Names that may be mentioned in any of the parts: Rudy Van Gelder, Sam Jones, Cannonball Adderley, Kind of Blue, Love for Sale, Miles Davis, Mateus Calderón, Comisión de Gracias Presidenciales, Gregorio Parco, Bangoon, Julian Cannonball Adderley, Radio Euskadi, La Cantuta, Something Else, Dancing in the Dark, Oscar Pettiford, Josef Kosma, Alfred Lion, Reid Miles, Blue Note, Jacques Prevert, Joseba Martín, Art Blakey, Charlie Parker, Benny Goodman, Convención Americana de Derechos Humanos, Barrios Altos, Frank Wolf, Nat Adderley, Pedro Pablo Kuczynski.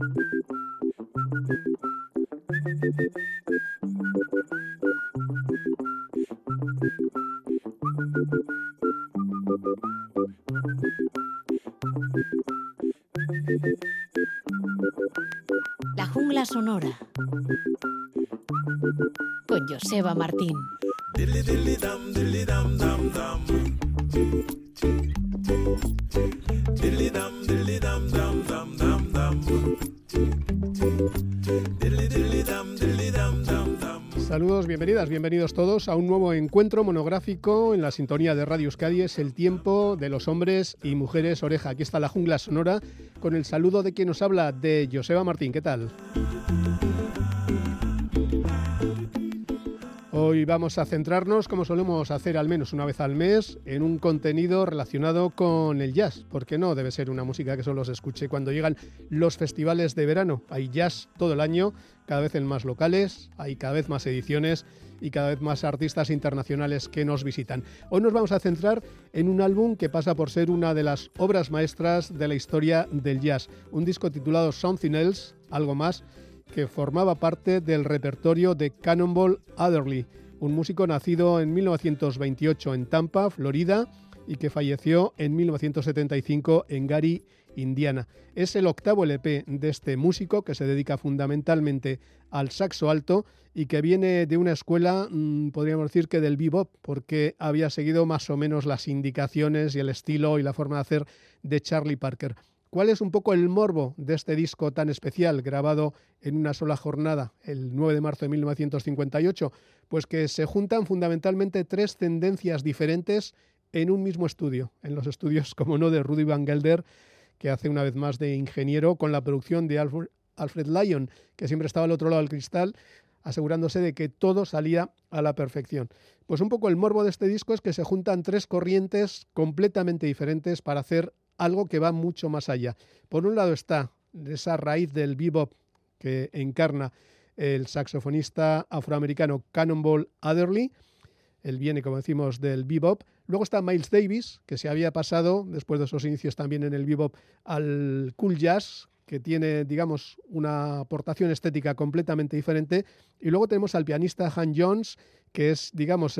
La jungla sonora con Joseba Martín. Saludos, bienvenidas, bienvenidos todos a un nuevo encuentro monográfico en la sintonía de Radio Euskadi. Es el tiempo de los hombres y mujeres oreja. Aquí está la jungla sonora con el saludo de quien nos habla, de Joseba Martín. ¿Qué tal? Hoy vamos a centrarnos, como solemos hacer al menos una vez al mes, en un contenido relacionado con el jazz, porque no debe ser una música que solo se escuche cuando llegan los festivales de verano. Hay jazz todo el año, cada vez en más locales, hay cada vez más ediciones y cada vez más artistas internacionales que nos visitan. Hoy nos vamos a centrar en un álbum que pasa por ser una de las obras maestras de la historia del jazz, un disco titulado Something Else, algo más, que formaba parte del repertorio de Cannonball Adderley, un músico nacido en 1928 en Tampa, Florida, y que falleció en 1975 en Gary, Indiana. Es el octavo LP de este músico, que se dedica fundamentalmente al saxo alto y que viene de una escuela, podríamos decir que del bebop, porque había seguido más o menos las indicaciones y el estilo y la forma de hacer de Charlie Parker. ¿Cuál es un poco el morbo de este disco tan especial, grabado en una sola jornada, el 9 de marzo de 1958? Pues que se juntan fundamentalmente tres tendencias diferentes en un mismo estudio, en los estudios, como no, de Rudy Van Gelder, que hace una vez más de ingeniero con la producción de Alfred Lion, que siempre estaba al otro lado del cristal, asegurándose de que todo salía a la perfección. Pues un poco el morbo de este disco es que se juntan tres corrientes completamente diferentes para hacer algo que va mucho más allá. Por un lado está esa raíz del bebop que encarna el saxofonista afroamericano Cannonball Adderley. Él viene, como decimos, del bebop. Luego está Miles Davis, que se había pasado, después de esos inicios también en el bebop, al cool jazz, que tiene, digamos, una aportación estética completamente diferente. Y luego tenemos al pianista Hank Jones, que es, digamos,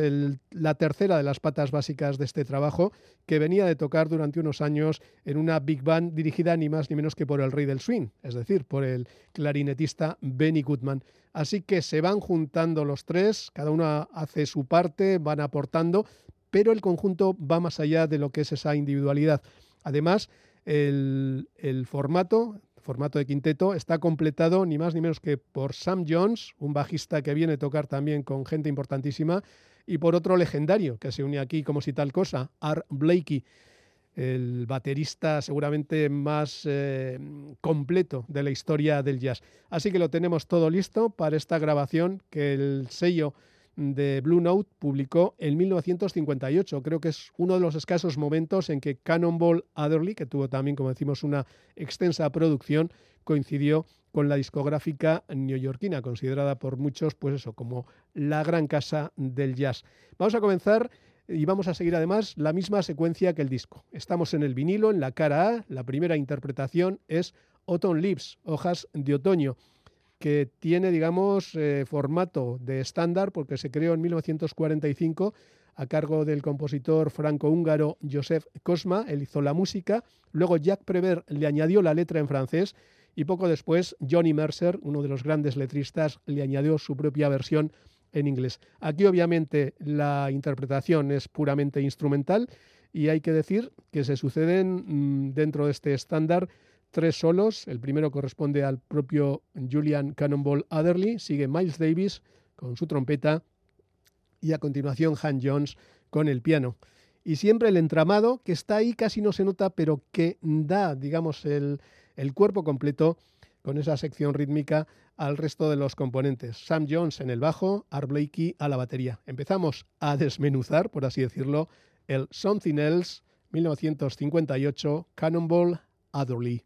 la tercera de las patas básicas de este trabajo, que venía de tocar durante unos años en una big band dirigida ni más ni menos que por el rey del swing, es decir, por el clarinetista Benny Goodman. Así que se van juntando los tres, cada uno hace su parte, van aportando, pero el conjunto va más allá de lo que es esa individualidad. Además, el formato de quinteto está completado ni más ni menos que por Sam Jones, un bajista que viene a tocar también con gente importantísima, y por otro legendario que se une aquí como si tal cosa, Art Blakey, el baterista seguramente más completo de la historia del jazz. Así que lo tenemos todo listo para esta grabación que el sello de Blue Note publicó en 1958. Creo que es uno de los escasos momentos en que Cannonball Adderley, que tuvo también, como decimos, una extensa producción, coincidió con la discográfica neoyorquina, considerada por muchos, pues eso, como la gran casa del jazz. Vamos a comenzar y vamos a seguir además la misma secuencia que el disco. Estamos en el vinilo, en la cara A. La primera interpretación es Autumn Leaves, hojas de otoño, que tiene, digamos, formato de estándar, porque se creó en 1945 a cargo del compositor franco-húngaro Josef Kosma. Él hizo la música, luego Jacques Prevert le añadió la letra en francés y poco después Johnny Mercer, uno de los grandes letristas, le añadió su propia versión en inglés. Aquí obviamente la interpretación es puramente instrumental y hay que decir que se suceden dentro de este estándar tres solos. El primero corresponde al propio Julian Cannonball Adderley, sigue Miles Davis con su trompeta y a continuación Hank Jones con el piano. Y siempre el entramado, que está ahí, casi no se nota, pero que da, digamos, el cuerpo completo con esa sección rítmica al resto de los componentes. Sam Jones en el bajo, Art Blakey a la batería. Empezamos a desmenuzar, por así decirlo, el Something Else, 1958, Cannonball Adderley.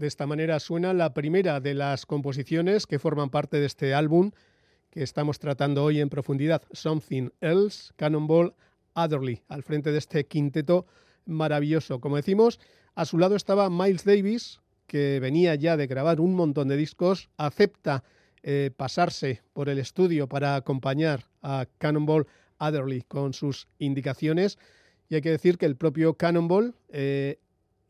De esta manera suena la primera de las composiciones que forman parte de este álbum que estamos tratando hoy en profundidad, Something Else, Cannonball Adderley, al frente de este quinteto maravilloso. Como decimos, a su lado estaba Miles Davis, que venía ya de grabar un montón de discos, acepta pasarse por el estudio para acompañar a Cannonball Adderley con sus indicaciones, y hay que decir que el propio Cannonball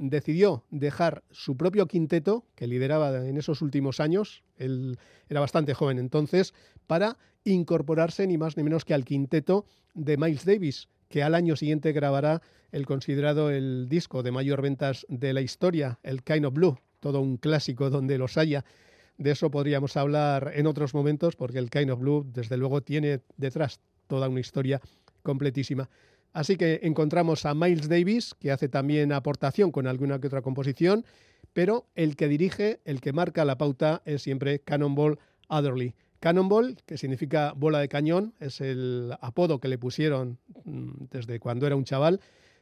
decidió dejar su propio quinteto, que lideraba en esos últimos años, él era bastante joven entonces, para incorporarse ni más ni menos que al quinteto de Miles Davis, que al año siguiente grabará el considerado el disco de mayor ventas de la historia, el Kind of Blue, todo un clásico donde los haya. De eso podríamos hablar en otros momentos, porque el Kind of Blue, desde luego, tiene detrás toda una historia completísima. Así que encontramos a Miles Davis, que hace también aportación con alguna que otra composición, pero el que dirige, el que marca la pauta es siempre Cannonball Adderley. Cannonball, que significa bola de cañón, es el apodo que le pusieron desde cuando era un chaval,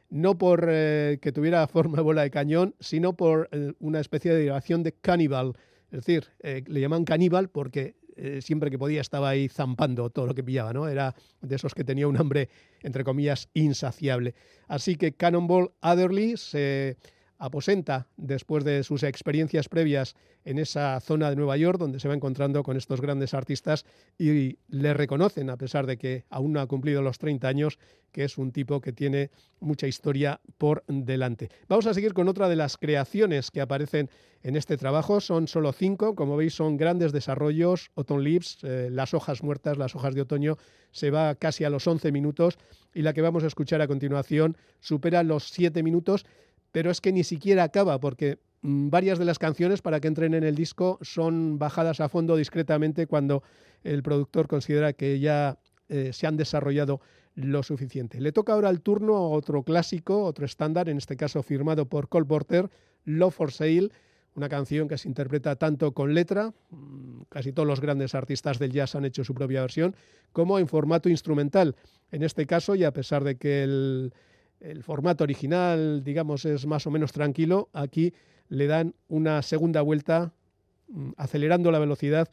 no por que tuviera forma de bola de cañón, sino por una especie de derivación de caníbal. Es decir, le llaman caníbal porque siempre que podía estaba ahí zampando todo lo que pillaba, ¿no? Era de esos que tenía un hambre, entre comillas, insaciable. Así que Cannonball Adderley se aposenta después de sus experiencias previas en esa zona de Nueva York, donde se va encontrando con estos grandes artistas y le reconocen, a pesar de que aún no ha cumplido los 30 años, que es un tipo que tiene mucha historia por delante. Vamos a seguir con otra de las creaciones que aparecen en este trabajo. Son solo 5, como veis son grandes desarrollos. Autumn Leaves, las hojas muertas, las hojas de otoño, se va casi a los 11 minutos y la que vamos a escuchar a continuación supera los 7 minutos, pero es que ni siquiera acaba porque varias de las canciones para que entren en el disco son bajadas a fondo discretamente cuando el productor considera que ya se han desarrollado lo suficiente. Le toca ahora el turno a otro clásico, otro estándar, en este caso firmado por Cole Porter, Love for Sale, una canción que se interpreta tanto con letra, casi todos los grandes artistas del jazz han hecho su propia versión, como en formato instrumental. En este caso, y a pesar de que el formato original, digamos, es más o menos tranquilo, aquí le dan una segunda vuelta, acelerando la velocidad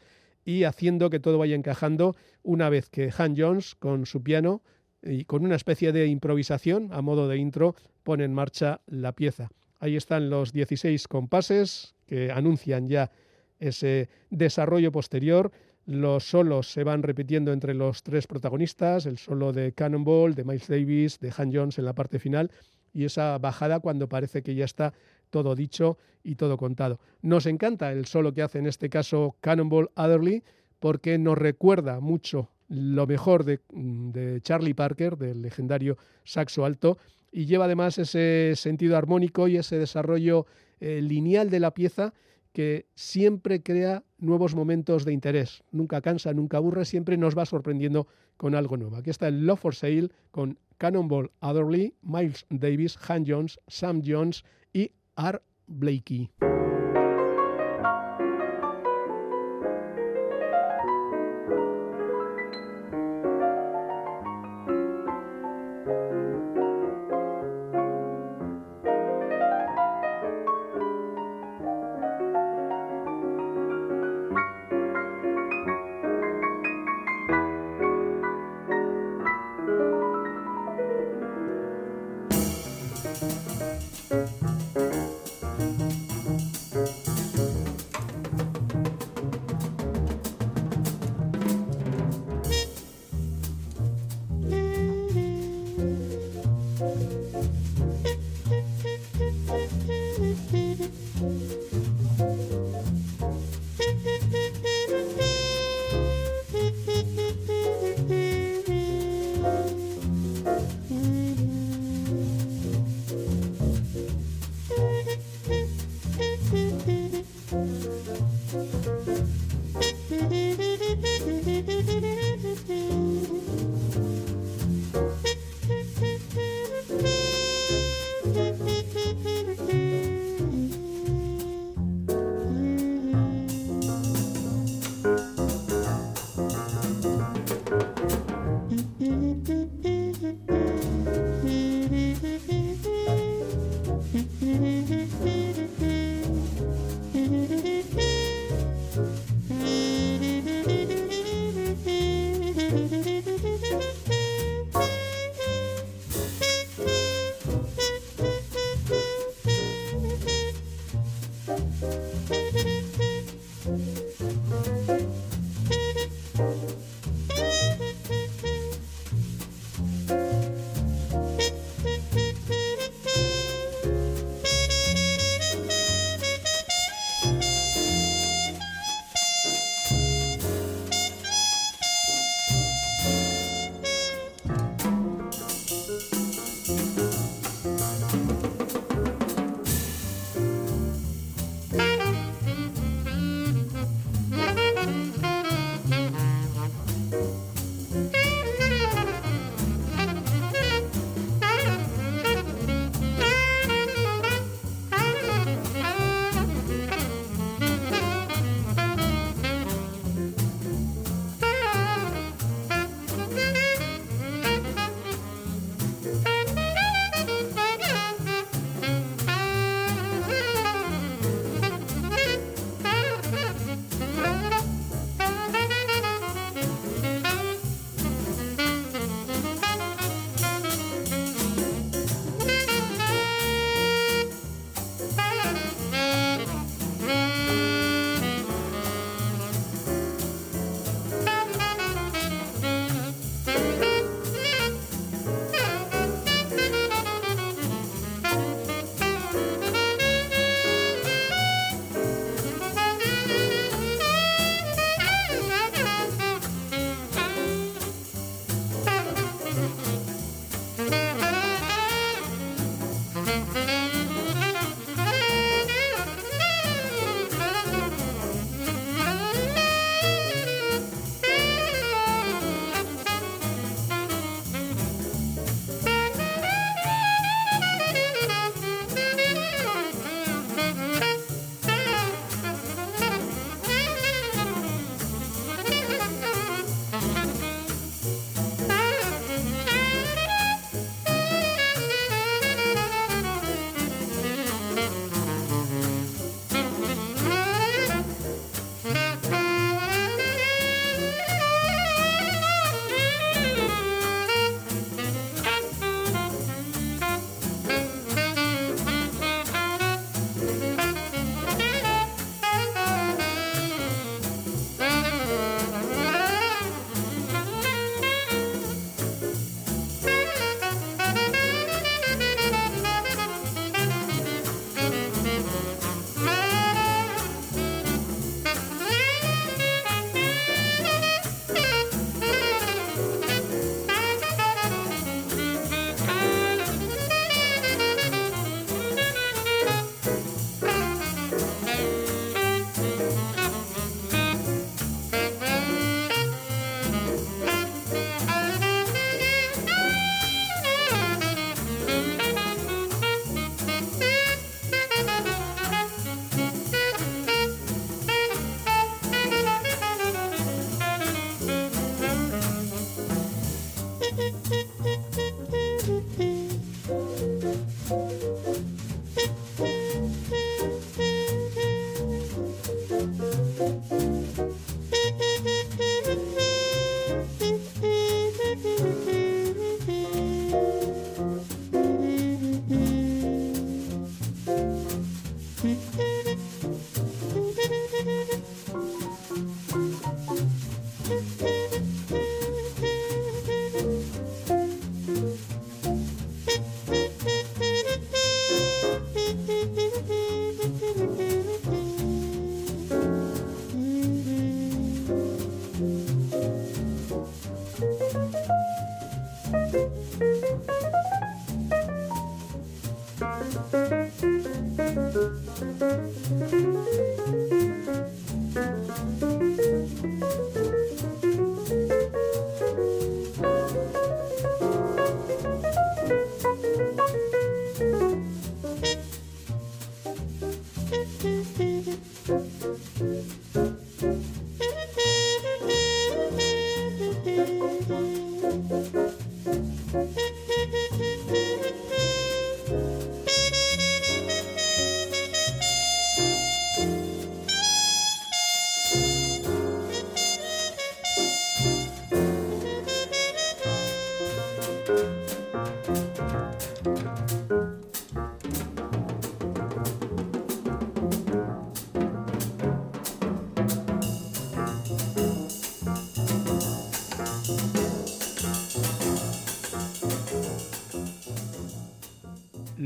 y haciendo que todo vaya encajando, una vez que Hank Jones, con su piano y con una especie de improvisación a modo de intro, pone en marcha la pieza. Ahí están los 16 compases que anuncian ya ese desarrollo posterior. Los solos se van repitiendo entre los tres protagonistas, el solo de Cannonball, de Miles Davis, de Hank Jones en la parte final, y esa bajada cuando parece que ya está todo dicho y todo contado. Nos encanta el solo que hace en este caso Cannonball Adderley, porque nos recuerda mucho lo mejor de Charlie Parker, del legendario saxo alto, y lleva además ese sentido armónico y ese desarrollo lineal de la pieza, que siempre crea nuevos momentos de interés. Nunca cansa, nunca aburre, siempre nos va sorprendiendo con algo nuevo. Aquí está el Love for Sale con Cannonball Adderley, Miles Davis, Hank Jones, Sam Jones y Art Blakey.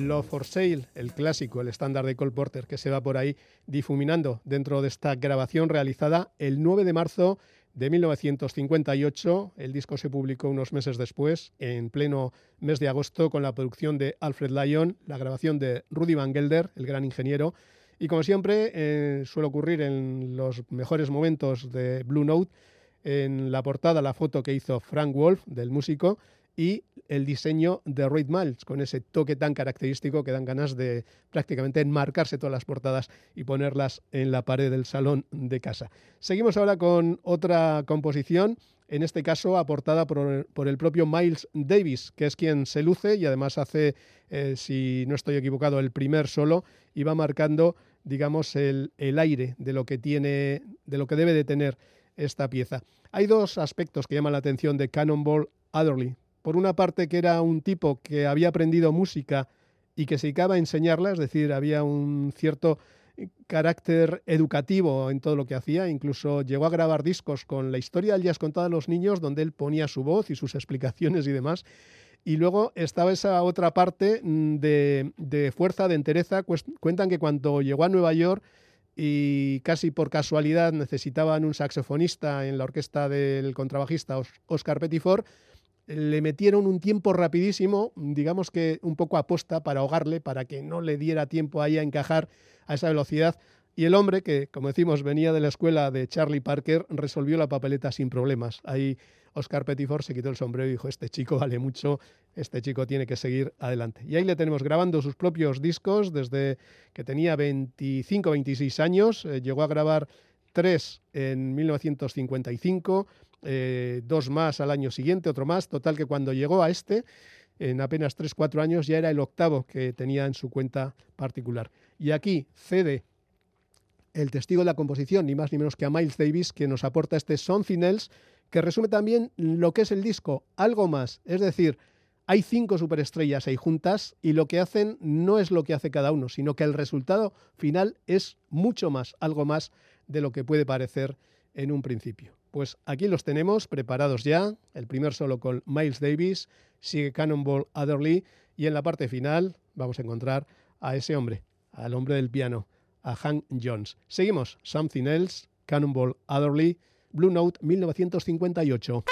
Love for Sale, el clásico, el estándar de Cole Porter, que se va por ahí difuminando dentro de esta grabación realizada el 9 de marzo de 1958. El disco se publicó unos meses después, en pleno mes de agosto, con la producción de Alfred Lion, la grabación de Rudy Van Gelder, el gran ingeniero. Y como siempre suele ocurrir en los mejores momentos de Blue Note, en la portada la foto que hizo Frank Wolf, del músico, y el diseño de Reid Miles, con ese toque tan característico que dan ganas de prácticamente enmarcarse todas las portadas y ponerlas en la pared del salón de casa. Seguimos ahora con otra composición, en este caso aportada por el propio Miles Davis, que es quien se luce y además hace, si no estoy equivocado, el primer solo, y va marcando, digamos, el aire de lo que tiene, de lo que debe de tener esta pieza. Hay dos aspectos que llaman la atención de Cannonball Adderley. Por una parte, que era un tipo que había aprendido música y que se dedicaba a enseñarla, es decir, había un cierto carácter educativo en todo lo que hacía, incluso llegó a grabar discos con la historia del jazz contada a los niños, donde él ponía su voz y sus explicaciones y demás. Y luego estaba esa otra parte de fuerza, de entereza. Cuentan que cuando llegó a Nueva York y casi por casualidad necesitaban un saxofonista en la orquesta del contrabajista Oscar Pettiford, le metieron un tiempo rapidísimo, digamos que un poco aposta para ahogarle, para que no le diera tiempo ahí a encajar a esa velocidad. Y el hombre, que como decimos venía de la escuela de Charlie Parker, resolvió la papeleta sin problemas. Ahí Oscar Pettiford se quitó el sombrero y dijo: este chico vale mucho, este chico tiene que seguir adelante. Y ahí le tenemos grabando sus propios discos desde que tenía 25, 26 años. Llegó a grabar 3 en 1955, 2 más al año siguiente, otro más. Total, que cuando llegó a este, en apenas 3-4 años, ya era el 8º que tenía en su cuenta particular. Y aquí cede el testigo de la composición, ni más ni menos que a Miles Davis, que nos aporta este Something Else, que resume también lo que es el disco, algo más. Es decir, hay 5 superestrellas ahí juntas y lo que hacen no es lo que hace cada uno, sino que el resultado final es mucho más, algo más de lo que puede parecer en un principio. Pues aquí los tenemos preparados ya, el primer solo con Miles Davis, sigue Cannonball Adderley y en la parte final vamos a encontrar a ese hombre, al hombre del piano, a Hank Jones. Seguimos, Something Else, Cannonball Adderley, Blue Note 1958.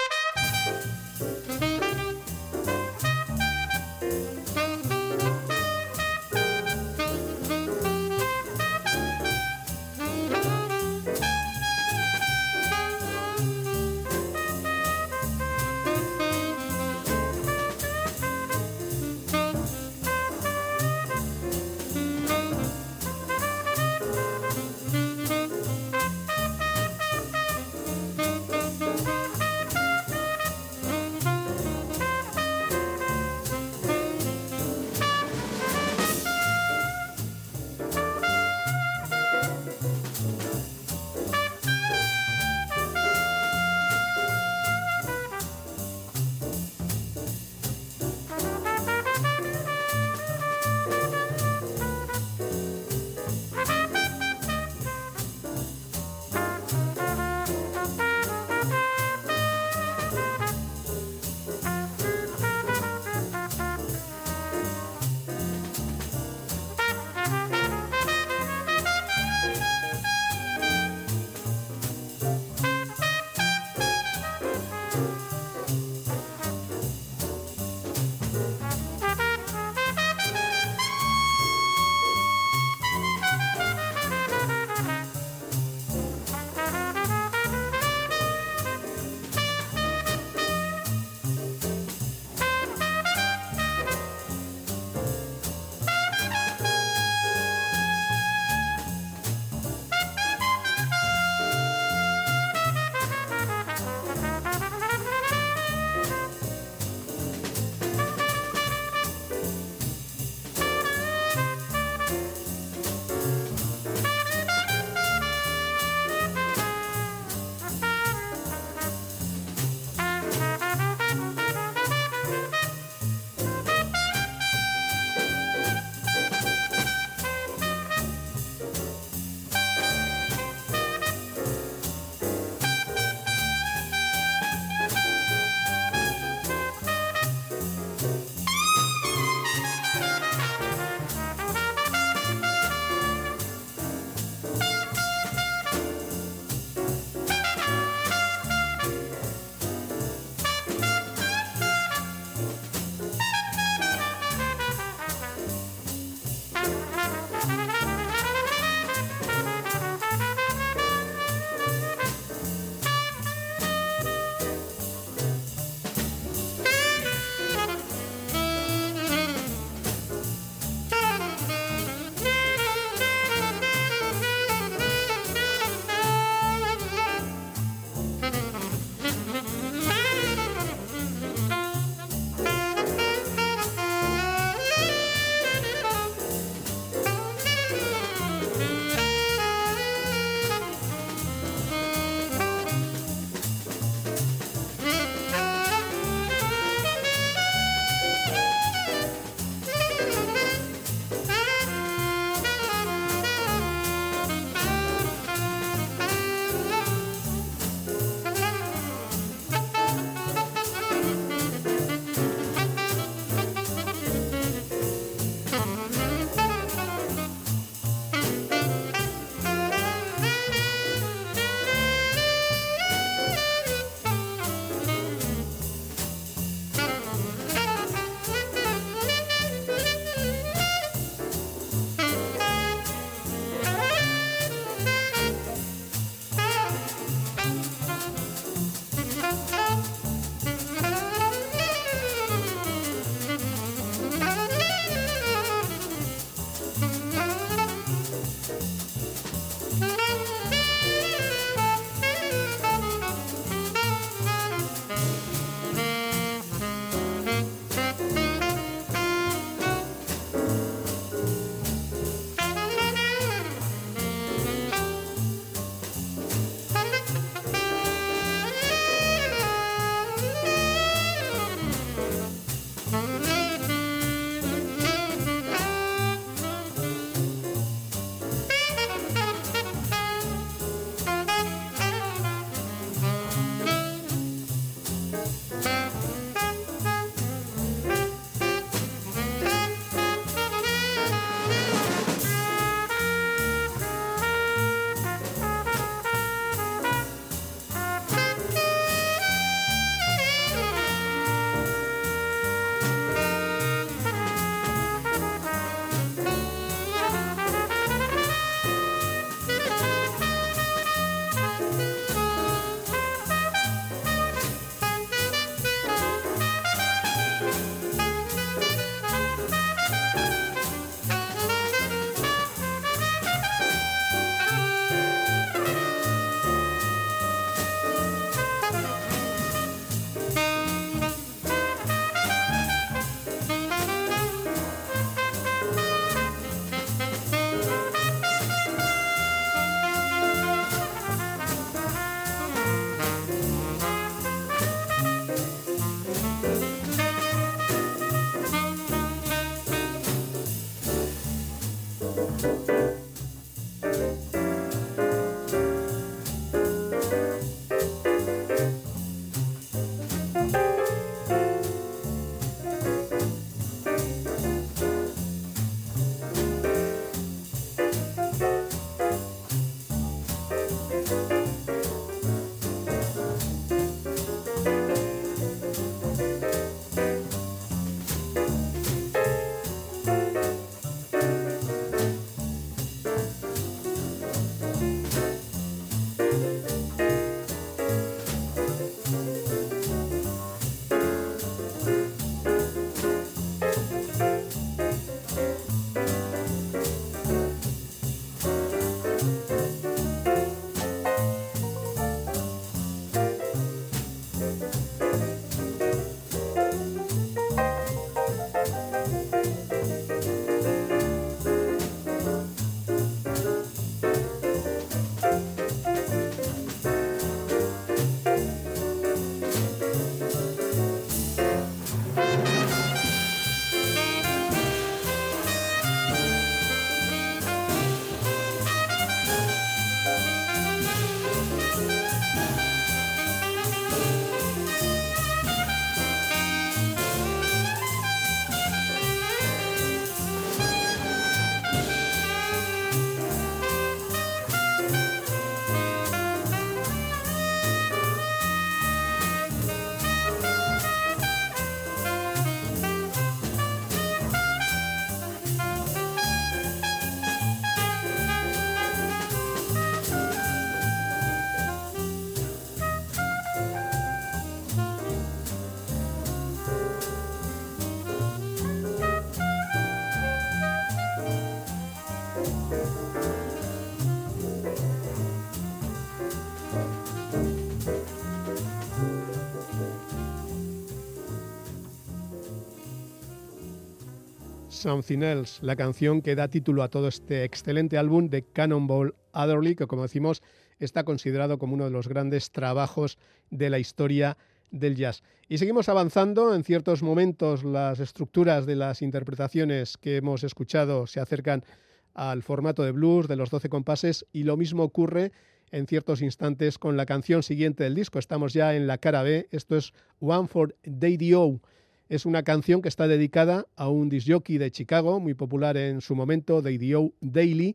Something Else, la canción que da título a todo este excelente álbum de Cannonball Adderley, que como decimos está considerado como uno de los grandes trabajos de la historia del jazz. Y seguimos avanzando, en ciertos momentos las estructuras de las interpretaciones que hemos escuchado se acercan al formato de blues de los 12 compases y lo mismo ocurre en ciertos instantes con la canción siguiente del disco. Estamos ya en la cara B, esto es One for the E.D.O. Es una canción que está dedicada a un disjockey de Chicago, muy popular en su momento, The E.D.O. Daily,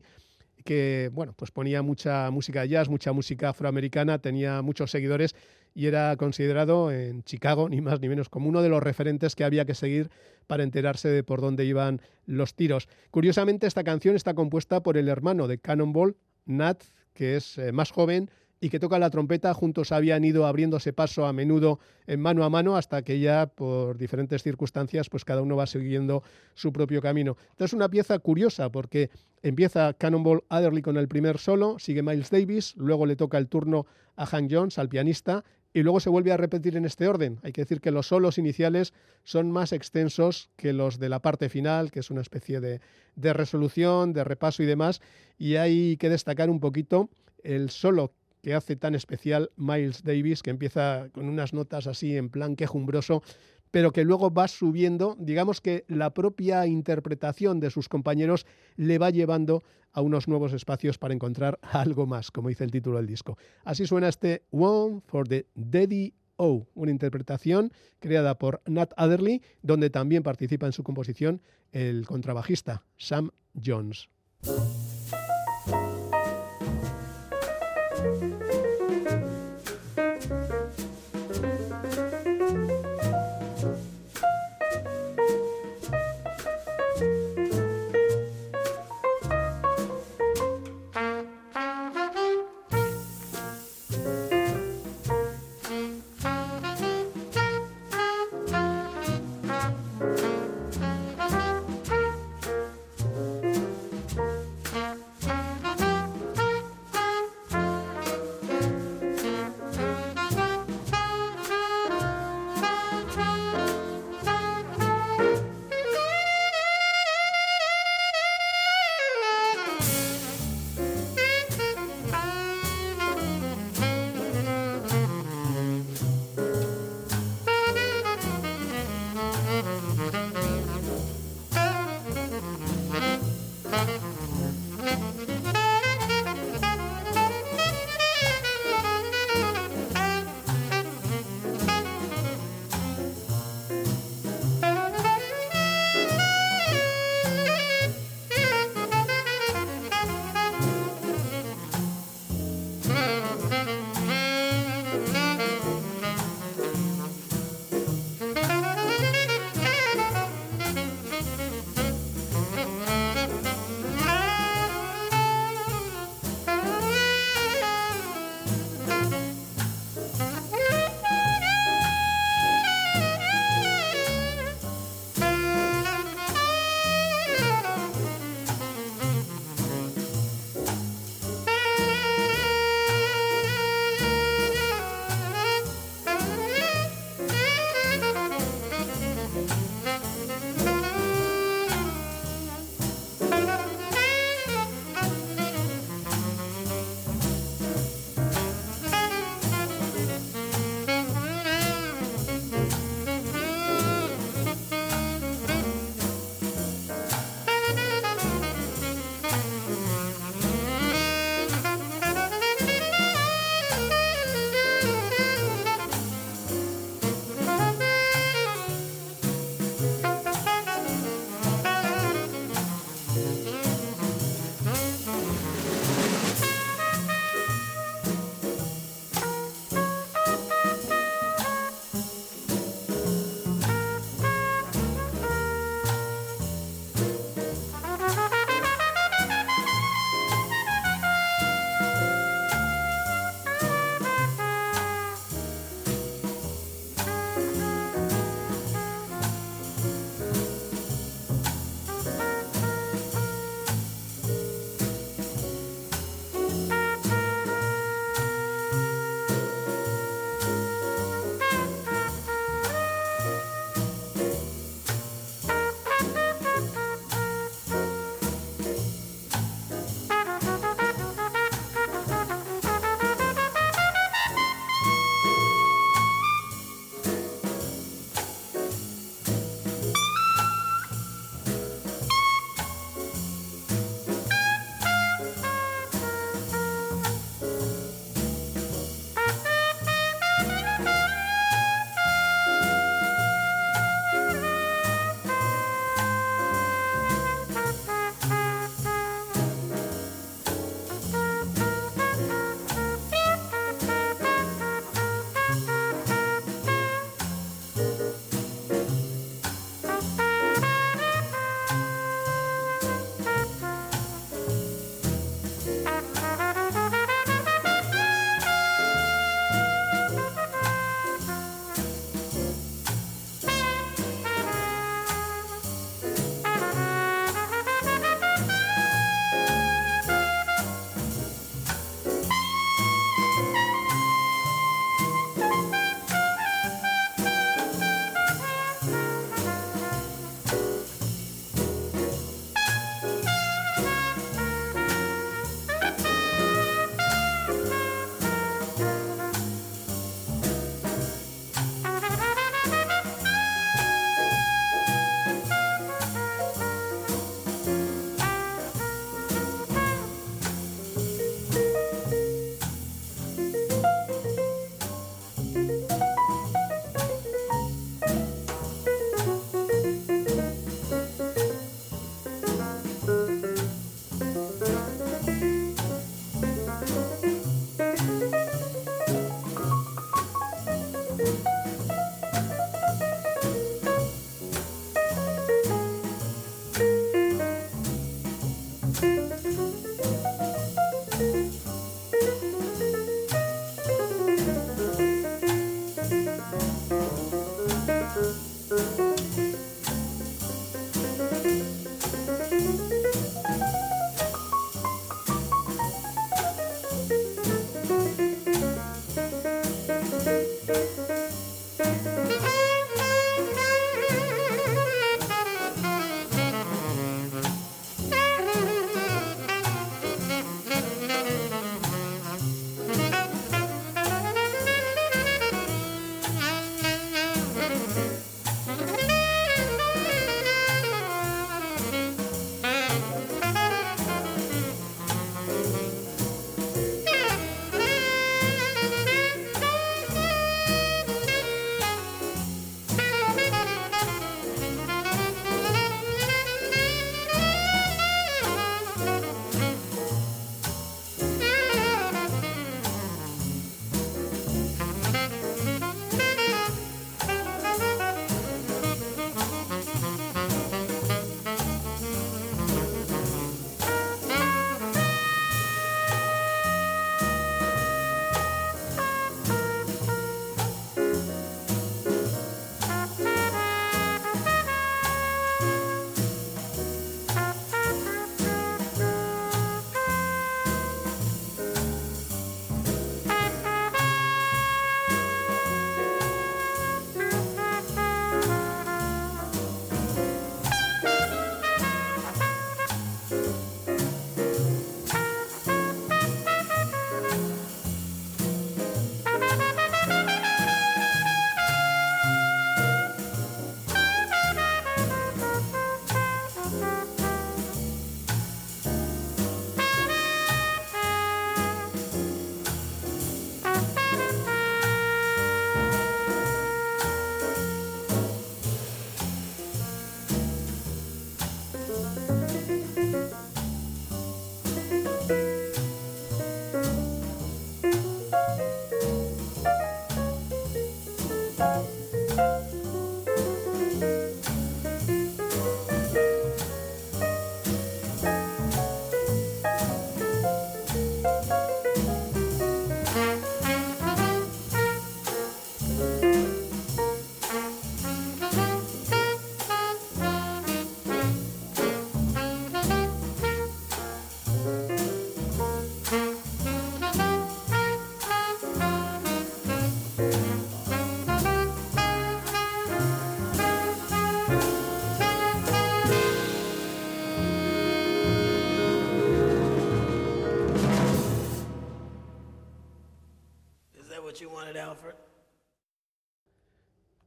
que bueno, pues ponía mucha música jazz, mucha música afroamericana, tenía muchos seguidores y era considerado en Chicago, ni más ni menos, como uno de los referentes que había que seguir para enterarse de por dónde iban los tiros. Curiosamente, esta canción está compuesta por el hermano de Cannonball, Nat, que es más joven y que toca la trompeta. Juntos habían ido abriéndose paso a menudo en mano a mano hasta que ya por diferentes circunstancias pues cada uno va siguiendo su propio camino. Esta es una pieza curiosa porque empieza Cannonball Adderley con el primer solo, sigue Miles Davis, luego le toca el turno a Hank Jones, al pianista, y luego se vuelve a repetir en este orden. Hay que decir que los solos iniciales son más extensos que los de la parte final, que es una especie de resolución, de repaso y demás, y hay que destacar un poquito el solo que hace tan especial Miles Davis, que empieza con unas notas así en plan quejumbroso, pero que luego va subiendo. Digamos que la propia interpretación de sus compañeros le va llevando a unos nuevos espacios para encontrar algo más, como dice el título del disco. Así suena este One for the E.D.O., una interpretación creada por Nat Adderley, donde también participa en su composición el contrabajista Sam Jones.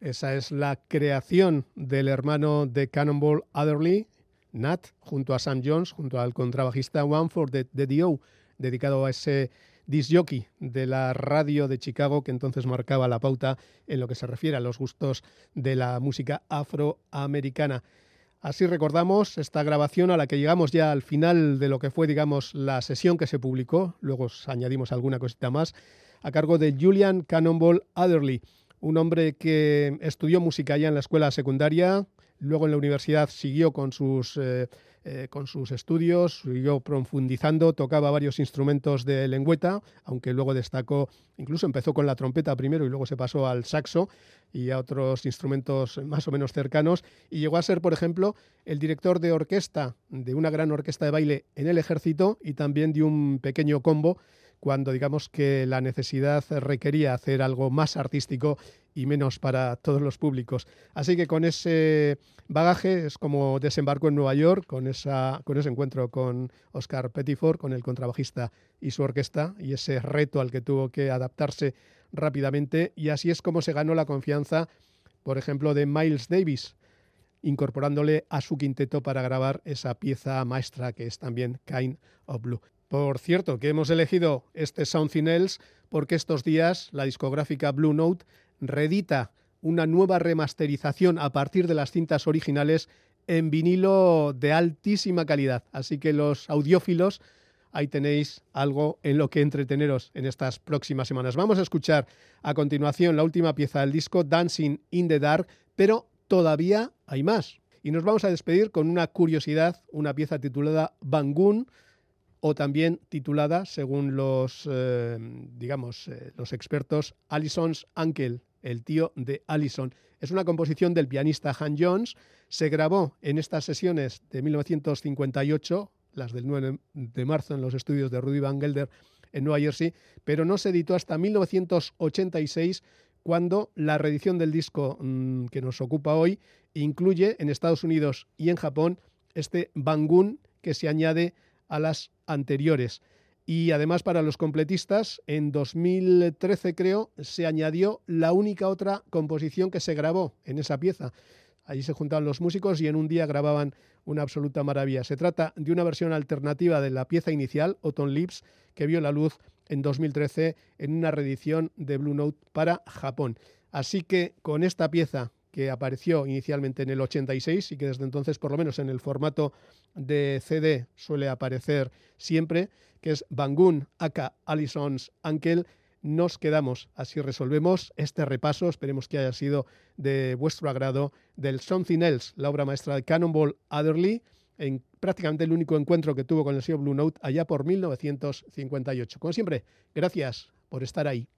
Esa es la creación del hermano de Cannonball Adderley, Nat, junto a Sam Jones, junto al contrabajista Wanford de The E.D.O., dedicado a ese disc jockey de la radio de Chicago que entonces marcaba la pauta en lo que se refiere a los gustos de la música afroamericana. Así recordamos esta grabación a la que llegamos ya al final de lo que fue, digamos, la sesión que se publicó, luego os añadimos alguna cosita más, a cargo de Julian Cannonball Adderley, un hombre que estudió música ya en la escuela secundaria, luego en la universidad siguió con sus estudios, siguió profundizando, tocaba varios instrumentos de lengüeta, aunque luego destacó, incluso empezó con la trompeta primero y luego se pasó al saxo y a otros instrumentos más o menos cercanos, y llegó a ser, por ejemplo, el director de orquesta de una gran orquesta de baile en el ejército y también de un pequeño combo, cuando digamos que la necesidad requería hacer algo más artístico y menos para todos los públicos. Así que con ese bagaje es como desembarcó en Nueva York, con ese encuentro con Oscar Pettiford, con el contrabajista y su orquesta, y ese reto al que tuvo que adaptarse rápidamente. Y así es como se ganó la confianza, por ejemplo, de Miles Davis, incorporándole a su quinteto para grabar esa pieza maestra que es también Kind of Blue. Por cierto, que hemos elegido este Something Else porque estos días la discográfica Blue Note reedita una nueva remasterización a partir de las cintas originales en vinilo de altísima calidad. Así que los audiófilos, ahí tenéis algo en lo que entreteneros en estas próximas semanas. Vamos a escuchar a continuación la última pieza del disco, Dancing in the Dark, pero todavía hay más. Y nos vamos a despedir con una curiosidad, una pieza titulada Bangoon, o también titulada, según los expertos, Alison's Uncle, el tío de Alison. Es una composición del pianista Hank Jones. Se grabó en estas sesiones de 1958, las del 9 de marzo en los estudios de Rudy Van Gelder en Nueva Jersey, pero no se editó hasta 1986, cuando la reedición del disco que nos ocupa hoy incluye en Estados Unidos y en Japón este Bangoon que se añade a las anteriores. Y además, para los completistas, en 2013 creo, se añadió la única otra composición que se grabó en esa pieza. Allí se juntaban los músicos y en un día grababan una absoluta maravilla. Se trata de una versión alternativa de la pieza inicial, Autumn Leaves, que vio la luz en 2013 en una reedición de Blue Note para Japón. Así que con esta pieza, que apareció inicialmente en el 86 y que desde entonces, por lo menos en el formato de CD, suele aparecer siempre, que es Bangoon aka Alison's Uncle, nos quedamos. Así resolvemos este repaso, esperemos que haya sido de vuestro agrado, del Something Else, la obra maestra de Cannonball Adderley, en prácticamente el único encuentro que tuvo con el sello Blue Note allá por 1958. Como siempre, gracias por estar ahí.